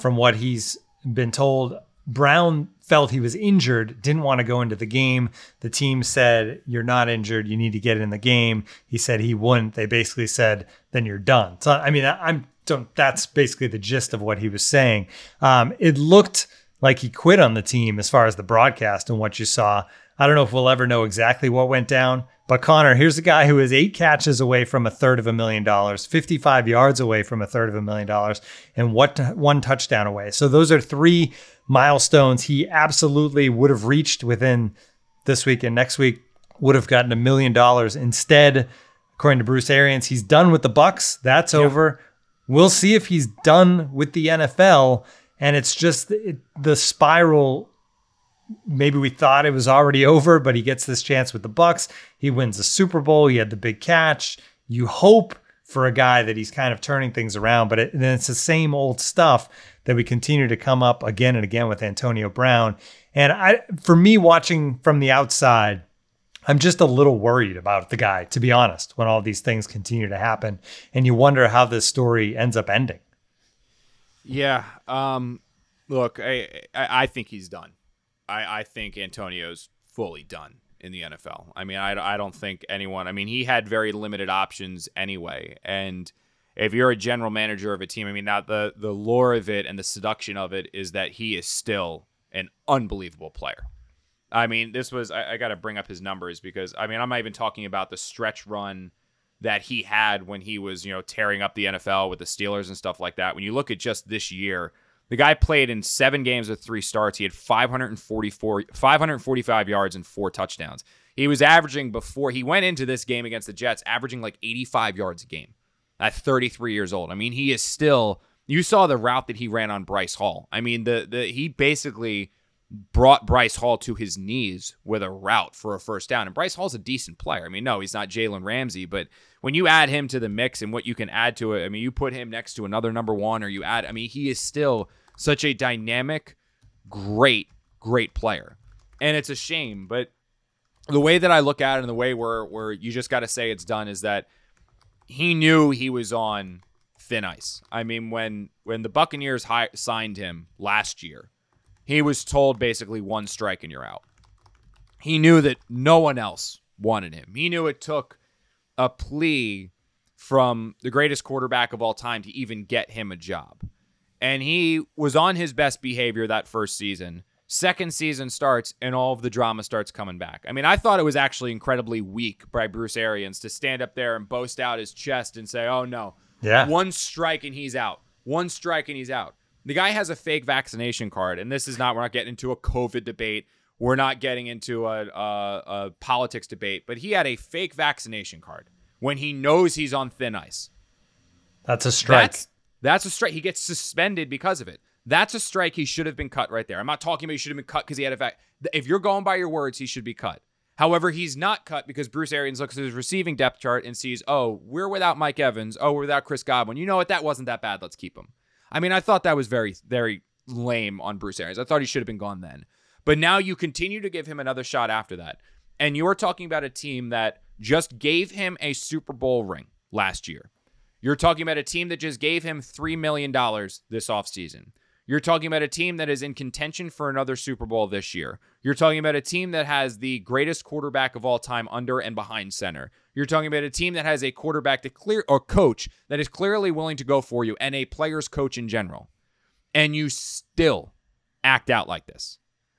from what he's been told, Brown felt he was injured, didn't want to go into the game. The team said, you're not injured. You need to get in the game. He said he wouldn't. They basically said, then you're done. So, I mean, that's basically the gist of what he was saying. It looked like he quit on the team as far as the broadcast and what you saw. I don't know if we'll ever know exactly what went down, but Connor, here's a guy who is 8 catches away from $350,000, 55 yards away from $350,000, and one touchdown away. So those are 3 milestones he absolutely would have reached within this week and next week, would have gotten $1 million. Instead, according to Bruce Arians, he's done with the Bucs. That's over. We'll see if he's done with the NFL. And it's just the spiral. Maybe we thought it was already over, but he gets this chance with the Bucs. He wins the Super Bowl. He had the big catch. You hope for a guy that he's kind of turning things around, but then it's the same old stuff that we continue to come up again and again with Antonio Brown. And for me, watching from the outside, I'm just a little worried about the guy, to be honest, when all these things continue to happen. And you wonder how this story ends up ending. Yeah. Look, I think he's done. I think Antonio's fully done in the NFL. I mean, I don't think anyone, I mean, he had very limited options anyway. And if you're a general manager of a team, I mean, now the lore of it and the seduction of it is that he is still an unbelievable player. I mean, this was, I got to bring up his numbers because, I mean, I'm not even talking about the stretch run that he had when he was, you know, tearing up the NFL with the Steelers and stuff like that. When you look at just this year, the guy played in 7 games with 3 starts. He had 545 yards and 4 touchdowns. He was averaging before he went into this game against the Jets, averaging like 85 yards a game at 33 years old. I mean, he is still, you saw the route that he ran on Bryce Hall. I mean, he basically brought Bryce Hall to his knees with a route for a first down. And Bryce Hall's a decent player. I mean, no, he's not Jalen Ramsey, but when you add him to the mix and what you can add to it, I mean, you put him next to another number one or you add, I mean, he is still such a dynamic, great player. And it's a shame, but the way that I look at it and the way where you just got to say it's done is that he knew he was on thin ice. I mean, when the Buccaneers signed him last year, he was told basically one strike and you're out. He knew that no one else wanted him. He knew it took a plea from the greatest quarterback of all time to even get him a job. And he was on his best behavior that first season. Second season starts and all of the drama starts coming back. I mean, I thought it was actually incredibly weak by Bruce Arians to stand up there and boast out his chest and say, oh, no, yeah, one strike and he's out. One strike and he's out. The guy has a fake vaccination card. And this is not, we're not getting into a COVID debate. We're not getting into a politics debate. But he had a fake vaccination card when he knows he's on thin ice. That's a strike. That's a strike. He gets suspended because of it. That's a strike. He should have been cut right there. I'm not talking about he should have been cut because he had a fact. If you're going by your words, he should be cut. However, he's not cut because Bruce Arians looks at his receiving depth chart and sees, oh, we're without Mike Evans. Oh, we're without Chris Godwin. You know what? That wasn't that bad. Let's keep him. I mean, I thought that was very, very lame on Bruce Arians. I thought he should have been gone then. But now you continue to give him another shot after that. And you're talking about a team that just gave him a Super Bowl ring last year. You're talking about a team that just gave him $3 million this offseason. You're talking about a team that is in contention for another Super Bowl this year. You're talking about a team that has the greatest quarterback of all time under and behind center. You're talking about a team that has a quarterback that coach that is clearly willing to go for you and a player's coach in general. And you still act out like this.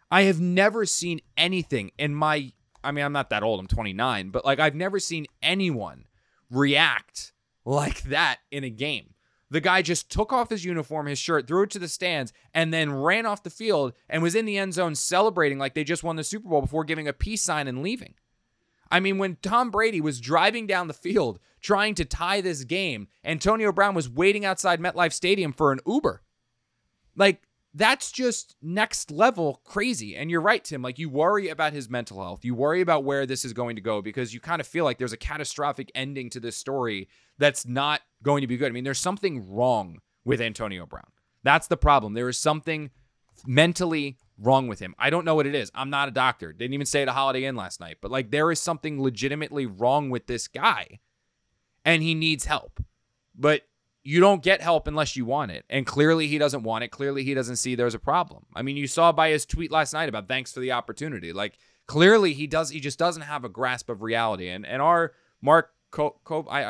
I have never seen anything in my, I mean, I'm not that old. I'm 29, but like I've never seen anyone react like that in a game. The guy just took off his uniform, his shirt, threw it to the stands, and then ran off the field and was in the end zone celebrating like they just won the Super Bowl before giving a peace sign and leaving. I mean, when Tom Brady was driving down the field trying to tie this game, Antonio Brown was waiting outside MetLife Stadium for an Uber. Like, that's just next level crazy. And you're right, Tim. Like, you worry about his mental health. You worry about where this is going to go because you kind of feel like there's a catastrophic ending to this story that's not going to be good. I mean, there's something wrong with Antonio Brown. That's the problem. There is something mentally wrong with him. I don't know what it is. I'm not a doctor. Didn't even stay at a Holiday Inn last night. But, like, there is something legitimately wrong with this guy. And he needs help. But you don't get help unless you want it. And clearly he doesn't want it. Clearly he doesn't see there's a problem. I mean, you saw by his tweet last night about thanks for the opportunity. Like, clearly he just doesn't have a grasp of reality. And our Mark I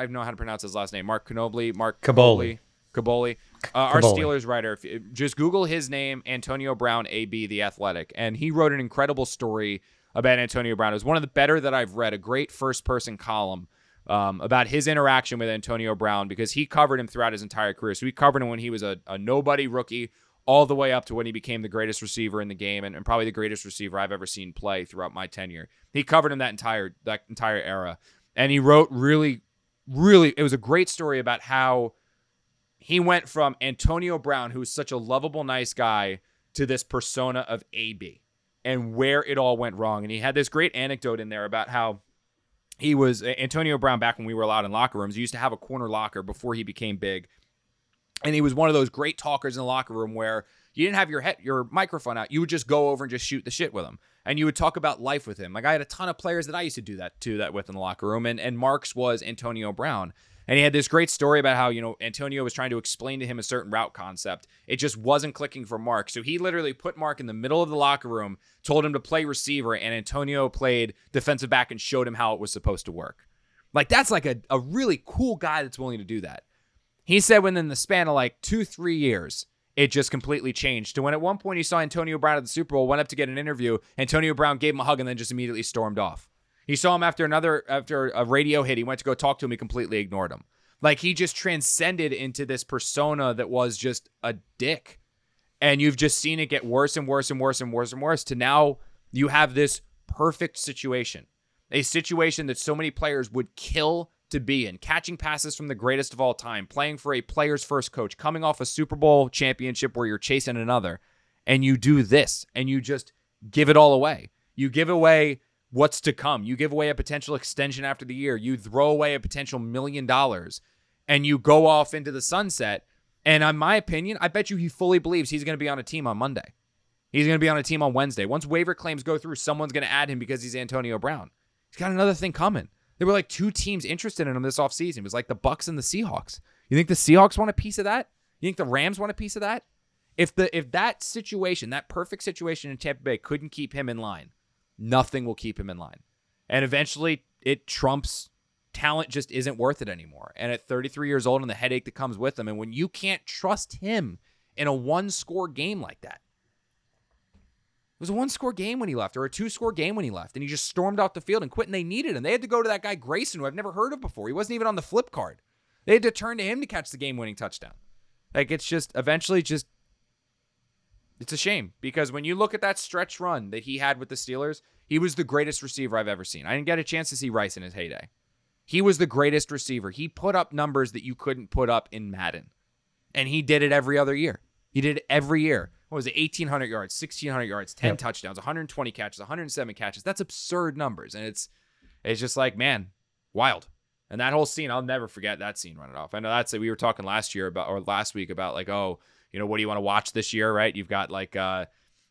don't know how to pronounce his last name. Mark Caboli. Our Steelers writer, just Google his name, Antonio Brown, AB, The Athletic. And he wrote an incredible story about Antonio Brown. It was one of the better that I've read, a great first-person column about his interaction with Antonio Brown because he covered him throughout his entire career. So he covered him when he was a nobody rookie all the way up to when he became the greatest receiver in the game and probably the greatest receiver I've ever seen play throughout my tenure. He covered him that entire era. And he wrote really, really, it was a great story about how he went from Antonio Brown, who was such a lovable, nice guy, to this persona of AB and where it all went wrong. And he had this great anecdote in there about how he was Antonio Brown back when we were allowed in locker rooms. He used to have a corner locker before he became big. And he was one of those great talkers in the locker room where you didn't have your microphone out. You would just go over and just shoot the shit with him. And you would talk about life with him. Like, I had a ton of players that I used to do that with in the locker room. And Mark's was Antonio Brown. And he had this great story about how, you know, Antonio was trying to explain to him a certain route concept. It just wasn't clicking for Mark. So he literally put Mark in the middle of the locker room, told him to play receiver, and Antonio played defensive back and showed him how it was supposed to work. Like, that's like a really cool guy that's willing to do that. He said within the span of like 2-3 years, it just completely changed to when at one point he saw Antonio Brown at the Super Bowl, went up to get an interview. Antonio Brown gave him a hug and then just immediately stormed off. He saw him after a radio hit. He went to go talk to him. He completely ignored him. Like, he just transcended into this persona that was just a dick. And you've just seen it get worse and worse and worse and worse and worse to now you have this perfect situation, a situation that so many players would kill to be in, catching passes from the greatest of all time, playing for a player's first coach, coming off a Super Bowl championship where you're chasing another. And you do this and you just give it all away. You give away what's to come. You give away a potential extension after the year. You throw away a potential $1 million and you go off into the sunset. And in my opinion, I bet you he fully believes he's going to be on a team on Monday. He's going to be on a team on Wednesday. Once waiver claims go through, someone's going to add him because he's Antonio Brown. He's got another thing coming. There were like two teams interested in him this offseason. It was like the Bucs and the Seahawks. You think the Seahawks want a piece of that? You think the Rams want a piece of that? If that situation, that perfect situation in Tampa Bay couldn't keep him in line, nothing will keep him in line. And eventually it trumps talent just isn't worth it anymore. And at 33 years old and the headache that comes with him, and when you can't trust him in a one-score game like that. It was a one-score game when he left, or a two-score game when he left, and he just stormed off the field and quit, and they needed him. They had to go to that guy Grayson, who I've never heard of before. He wasn't even on the flip card. They had to turn to him to catch the game-winning touchdown. Like, it's just, eventually just, it's a shame, because when you look at that stretch run that he had with the Steelers, he was the greatest receiver I've ever seen. I didn't get a chance to see Rice in his heyday. He was the greatest receiver. He put up numbers that you couldn't put up in Madden, and he did it every other year. He did it every year. What was it, 1,800 yards, 1,600 yards, 10 touchdowns, 120 catches, 107 catches. That's absurd numbers. And it's just like, man, wild. And that whole scene, I'll never forget that scene running off. I know that's it. We were talking last week about like, oh, you know, what do you want to watch this year, right? You've got like, oh,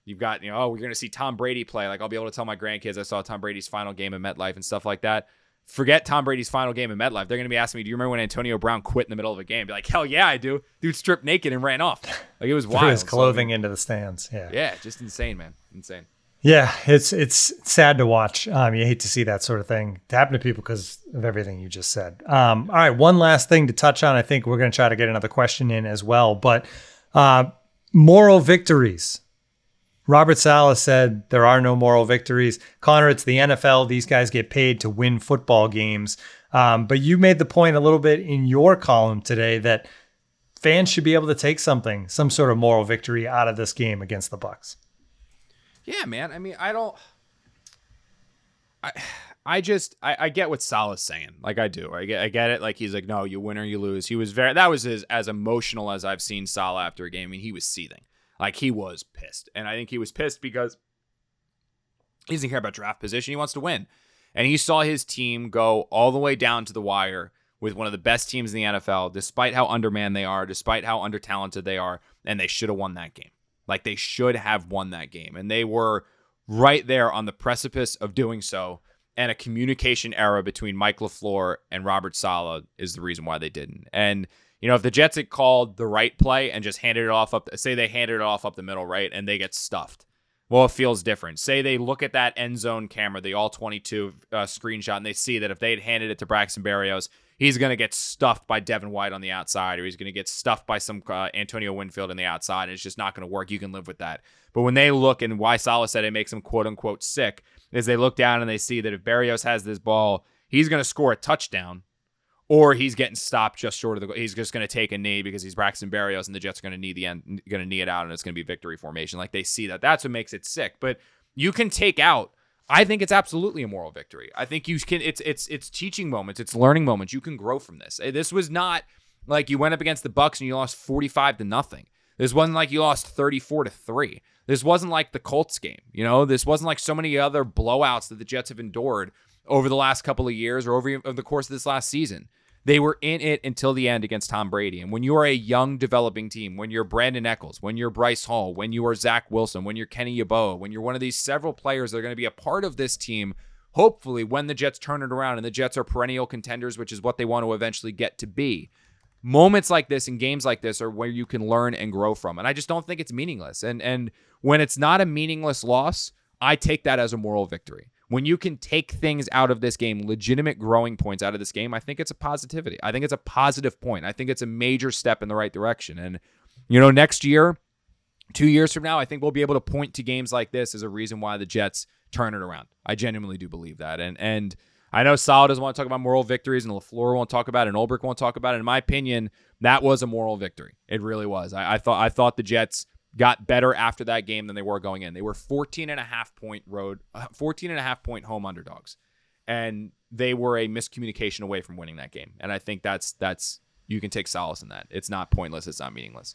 we're going to see Tom Brady play. Like, I'll be able to tell my grandkids I saw Tom Brady's final game in MetLife and stuff like that. Forget Tom Brady's final game in MetLife. They're going to be asking me, do you remember when Antonio Brown quit in the middle of a game? Be like, hell yeah, I do. Dude stripped naked and ran off. Like, it was wild. Threw his clothing into the stands. Yeah. Yeah. Just insane, man. Insane. Yeah. It's sad to watch. You hate to see that sort of thing happen to people because of everything you just said. All right. One last thing to touch on. I think we're going to try to get another question in as well, but moral victories. Robert Saleh said there are no moral victories. Connor, it's the NFL. These guys get paid to win football games. But you made the point a little bit in your column today that fans should be able to take something, some sort of moral victory out of this game against the Bucs. Yeah, man. I mean, I get what Saleh's saying. Like, I do. I get it. Like, he's like, no, you win or you lose. He was as emotional as I've seen Saleh after a game. I mean, he was seething. Like, he was pissed. And I think he was pissed because he doesn't care about draft position. He wants to win. And he saw his team go all the way down to the wire with one of the best teams in the NFL, despite how undermanned they are, despite how undertalented they are. And they should have won that game. Like, they should have won that game. And they were right there on the precipice of doing so. And a communication error between Mike LaFleur and Robert Saleh is the reason why they didn't. And you know, if the Jets had called the right play and just handed it off up, say they handed it off up the middle, right, and they get stuffed. Well, it feels different. Say they look at that end zone camera, the all-22 screenshot, and they see that if they had handed it to Braxton Berrios, he's going to get stuffed by Devin White on the outside, or he's going to get stuffed by some Antonio Winfield on the outside, and it's just not going to work. You can live with that. But when they look, and why Saleh said it makes them quote-unquote sick, is they look down and they see that if Berrios has this ball, he's going to score a touchdown. Or he's getting stopped just short of the goal. He's just going to take a knee because he's Braxton Berrios, and the Jets are going to knee it out, and it's going to be victory formation. Like, they see that. That's what makes it sick. But you can take out. I think it's absolutely a moral victory. I think you can. It's teaching moments. It's learning moments. You can grow from this. This was not like you went up against the Bucs and you lost 45-0. This wasn't like you lost 34-3. This wasn't like the Colts game. You know, this wasn't like so many other blowouts that the Jets have endured over the last couple of years or over the course of this last season. They were in it until the end against Tom Brady. And when you're a young developing team, when you're Brandon Echols, when you're Bryce Hall, when you are Zach Wilson, when you're Kenny Yeboah, when you're one of these several players that are going to be a part of this team, hopefully when the Jets turn it around and the Jets are perennial contenders, which is what they want to eventually get to be. Moments like this and games like this are where you can learn and grow from. And I just don't think it's meaningless. And when it's not a meaningless loss, I take that as a moral victory. When you can take things out of this game, legitimate growing points out of this game, I think it's a positivity. I think it's a positive point. I think it's a major step in the right direction. And, you know, next year, 2 years from now, I think we'll be able to point to games like this as a reason why the Jets turn it around. I genuinely do believe that. And I know Saleh doesn't want to talk about moral victories, and LaFleur won't talk about it, and Ulbrich won't talk about it. In my opinion, that was a moral victory. It really was. I thought the Jets got better after that game than they were going in. They were 14.5 point home underdogs, and they were a miscommunication away from winning that game. And I think that's you can take solace in that. It's not pointless. It's not meaningless.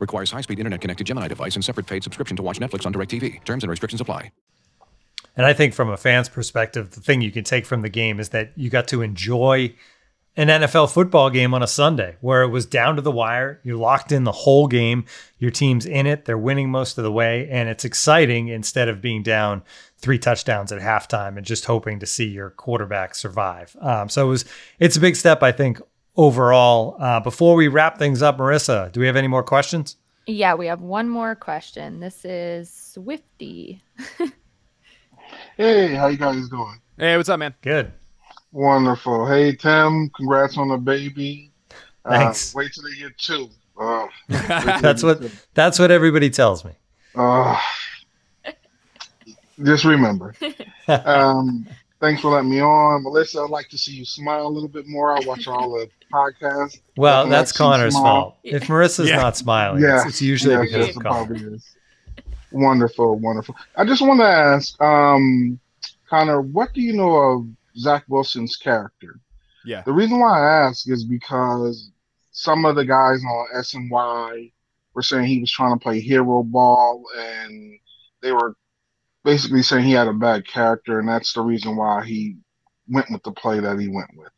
Requires high-speed internet-connected Gemini device and separate paid subscription to watch Netflix on DirecTV. Terms and restrictions apply. And I think from a fan's perspective, the thing you can take from the game is that you got to enjoy an NFL football game on a Sunday where it was down to the wire. You're locked in the whole game. Your team's in it. They're winning most of the way. And it's exciting instead of being down 3 touchdowns at halftime and just hoping to see your quarterback survive. So it's a big step, I think, overall. Before we wrap things up, Marissa, do we have any more questions? Yeah, we have one more question. This is Swifty. Hey, how you guys doing? Hey, what's up, man? Good. Wonderful. Hey, Tim, congrats on the baby. Thanks. Wait till they get 2. That's what everybody tells me. Just remember. Thanks for letting me on. Melissa, I'd like to see you smile a little bit more. I watch all the podcasts. Well, that's Connor's fault. If Marissa's not smiling, it's usually because of Connor. Wonderful, wonderful. I just want to ask, Connor, what do you know of Zach Wilson's character? Yeah. The reason why I ask is because some of the guys on SNY were saying he was trying to play hero ball, and they were basically saying he had a bad character, and that's the reason why he went with the play that he went with.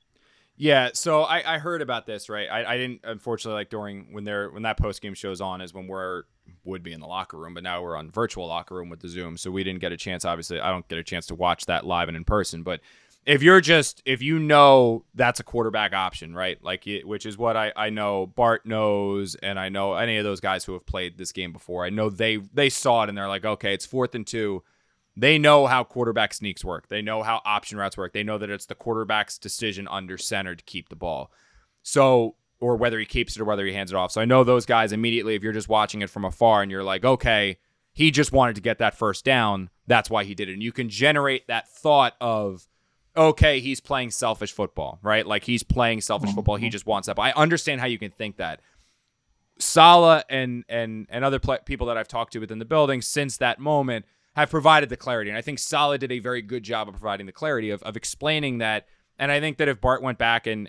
Yeah, so I heard about this, right? I didn't, unfortunately, like during when that post-game show's on is when would be in the locker room, but now we're on virtual locker room with the Zoom, so we didn't get a chance. Obviously, I don't get a chance to watch that live and in person, but if you know that's a quarterback option, right? Like, which is what I know Bart knows, and I know any of those guys who have played this game before. I know they saw it, and they're like, okay, it's 4th and 2. They know how quarterback sneaks work. They know how option routes work. They know that it's the quarterback's decision under center to keep the ball. So, or whether he keeps it or whether he hands it off. So I know those guys immediately, if you're just watching it from afar and you're like, okay, he just wanted to get that first down. That's why he did it. And you can generate that thought of, okay, he's playing selfish football, right? Like he's playing selfish football. He just wants that. But I understand how you can think that. Saleh and other people that I've talked to within the building since that moment have provided the clarity. And I think Saleh did a very good job of providing the clarity of explaining that. And I think that if Bart went back and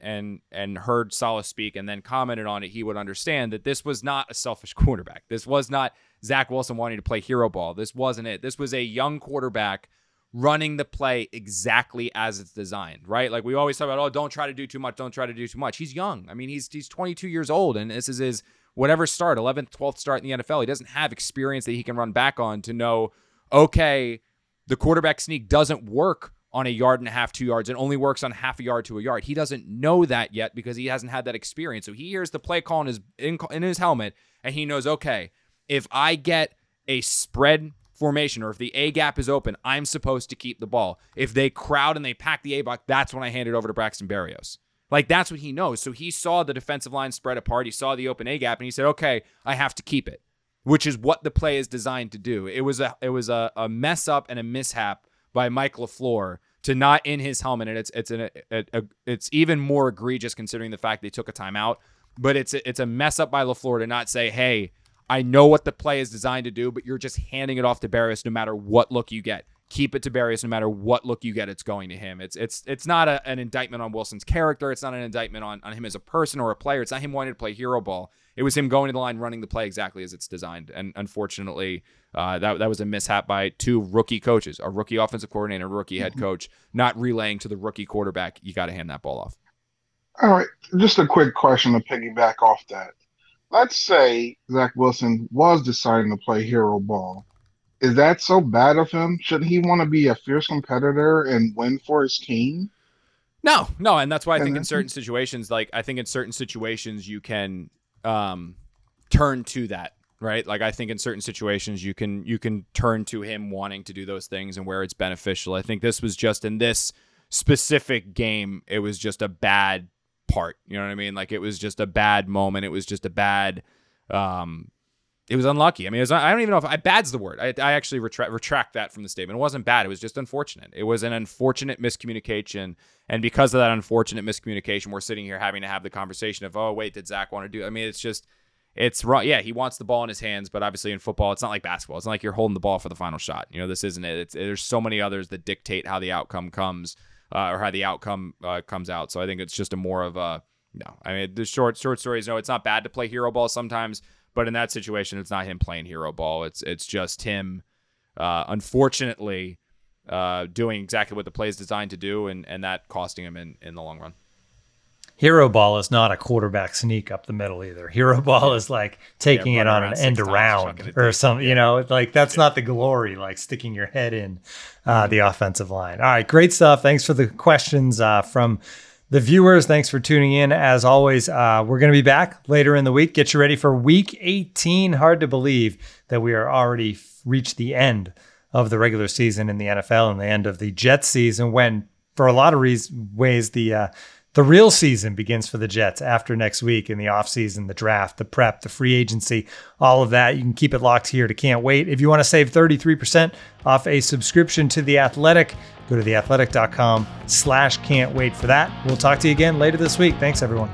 heard Saleh speak and then commented on it, he would understand that this was not a selfish quarterback. This was not Zach Wilson wanting to play hero ball. This wasn't it. This was a young quarterback running the play exactly as it's designed, right? Like we always talk about, oh, don't try to do too much. Don't try to do too much. He's young. I mean, he's 22 years old, and this is his 11th, 12th start in the NFL. He doesn't have experience that he can run back on to know, okay, the quarterback sneak doesn't work on a yard and a half, 2 yards. It only works on half a yard to a yard. He doesn't know that yet because he hasn't had that experience. So he hears the play call in his helmet, and he knows, okay, if I get a spread formation or if the A gap is open, I'm supposed to keep the ball. If they crowd and they pack the A block, that's when I hand it over to Braxton Berrios. Like, that's what he knows. So he saw the defensive line spread apart. He saw the open A gap, and he said, okay, I have to keep it, which is what the play is designed to do. It was a mess up and a mishap by Mike LaFleur to not in his helmet. And it's even more egregious considering the fact they took a timeout. But it's a mess up by LaFleur to not say, hey, I know what the play is designed to do, but you're just handing it off to Berrios no matter what look you get. Keep it to Berrios no matter what look you get, it's going to him. It's not an indictment on Wilson's character. It's not an indictment on him as a person or a player. It's not him wanting to play hero ball. It was him going to the line, running the play exactly as it's designed. And unfortunately, that was a mishap by two rookie coaches, a rookie offensive coordinator, a rookie head coach, not relaying to the rookie quarterback. You got to hand that ball off. All right. Just a quick question to piggyback off that. Let's say Zach Wilson was deciding to play hero ball. Is that so bad of him? Shouldn't he want to be a fierce competitor and win for his team? No. And that's why I think in certain situations, you can turn to that, right? Like, I think in certain situations you can turn to him wanting to do those things and where it's beneficial. I think this was just in this specific game, it was just a bad part. You know what I mean? Like, it was just a bad moment. It was just a bad, it was unlucky. I mean, I don't even know if bad's the word. I actually retract that from the statement. It wasn't bad. It was just unfortunate. It was an unfortunate miscommunication. And because of that unfortunate miscommunication, we're sitting here having to have the conversation of, oh, wait, did Zach want to do it? I mean, it's wrong. Yeah, he wants the ball in his hands, but obviously in football, it's not like basketball. It's not like you're holding the ball for the final shot. You know, this isn't it. There's so many others that dictate how the outcome comes or how the outcome comes out. So I think it's just a more of a, no. I mean, the short story is, no, it's not bad to play hero ball sometimes. But in that situation, it's not him playing hero ball. It's just him, unfortunately, doing exactly what the play is designed to do, and that costing him in the long run. Hero ball is not a quarterback sneak up the middle either. Hero ball is like taking it on an end around or something. You know, like that's not the glory, like sticking your head in the offensive line. All right, great stuff. Thanks for the questions from the viewers. Thanks for tuning in. As always, we're going to be back later in the week. Get you ready for week 18. Hard to believe that we are already reached the end of the regular season in the NFL and the end of the Jets season when, for a lot of ways, the real season begins for the Jets after next week in the offseason, the draft, the prep, the free agency, all of that. You can keep it locked here to Can't Wait. If you want to save 33% off a subscription to The Athletic, go to theathletic.com/can't wait for that. We'll talk to you again later this week. Thanks, everyone.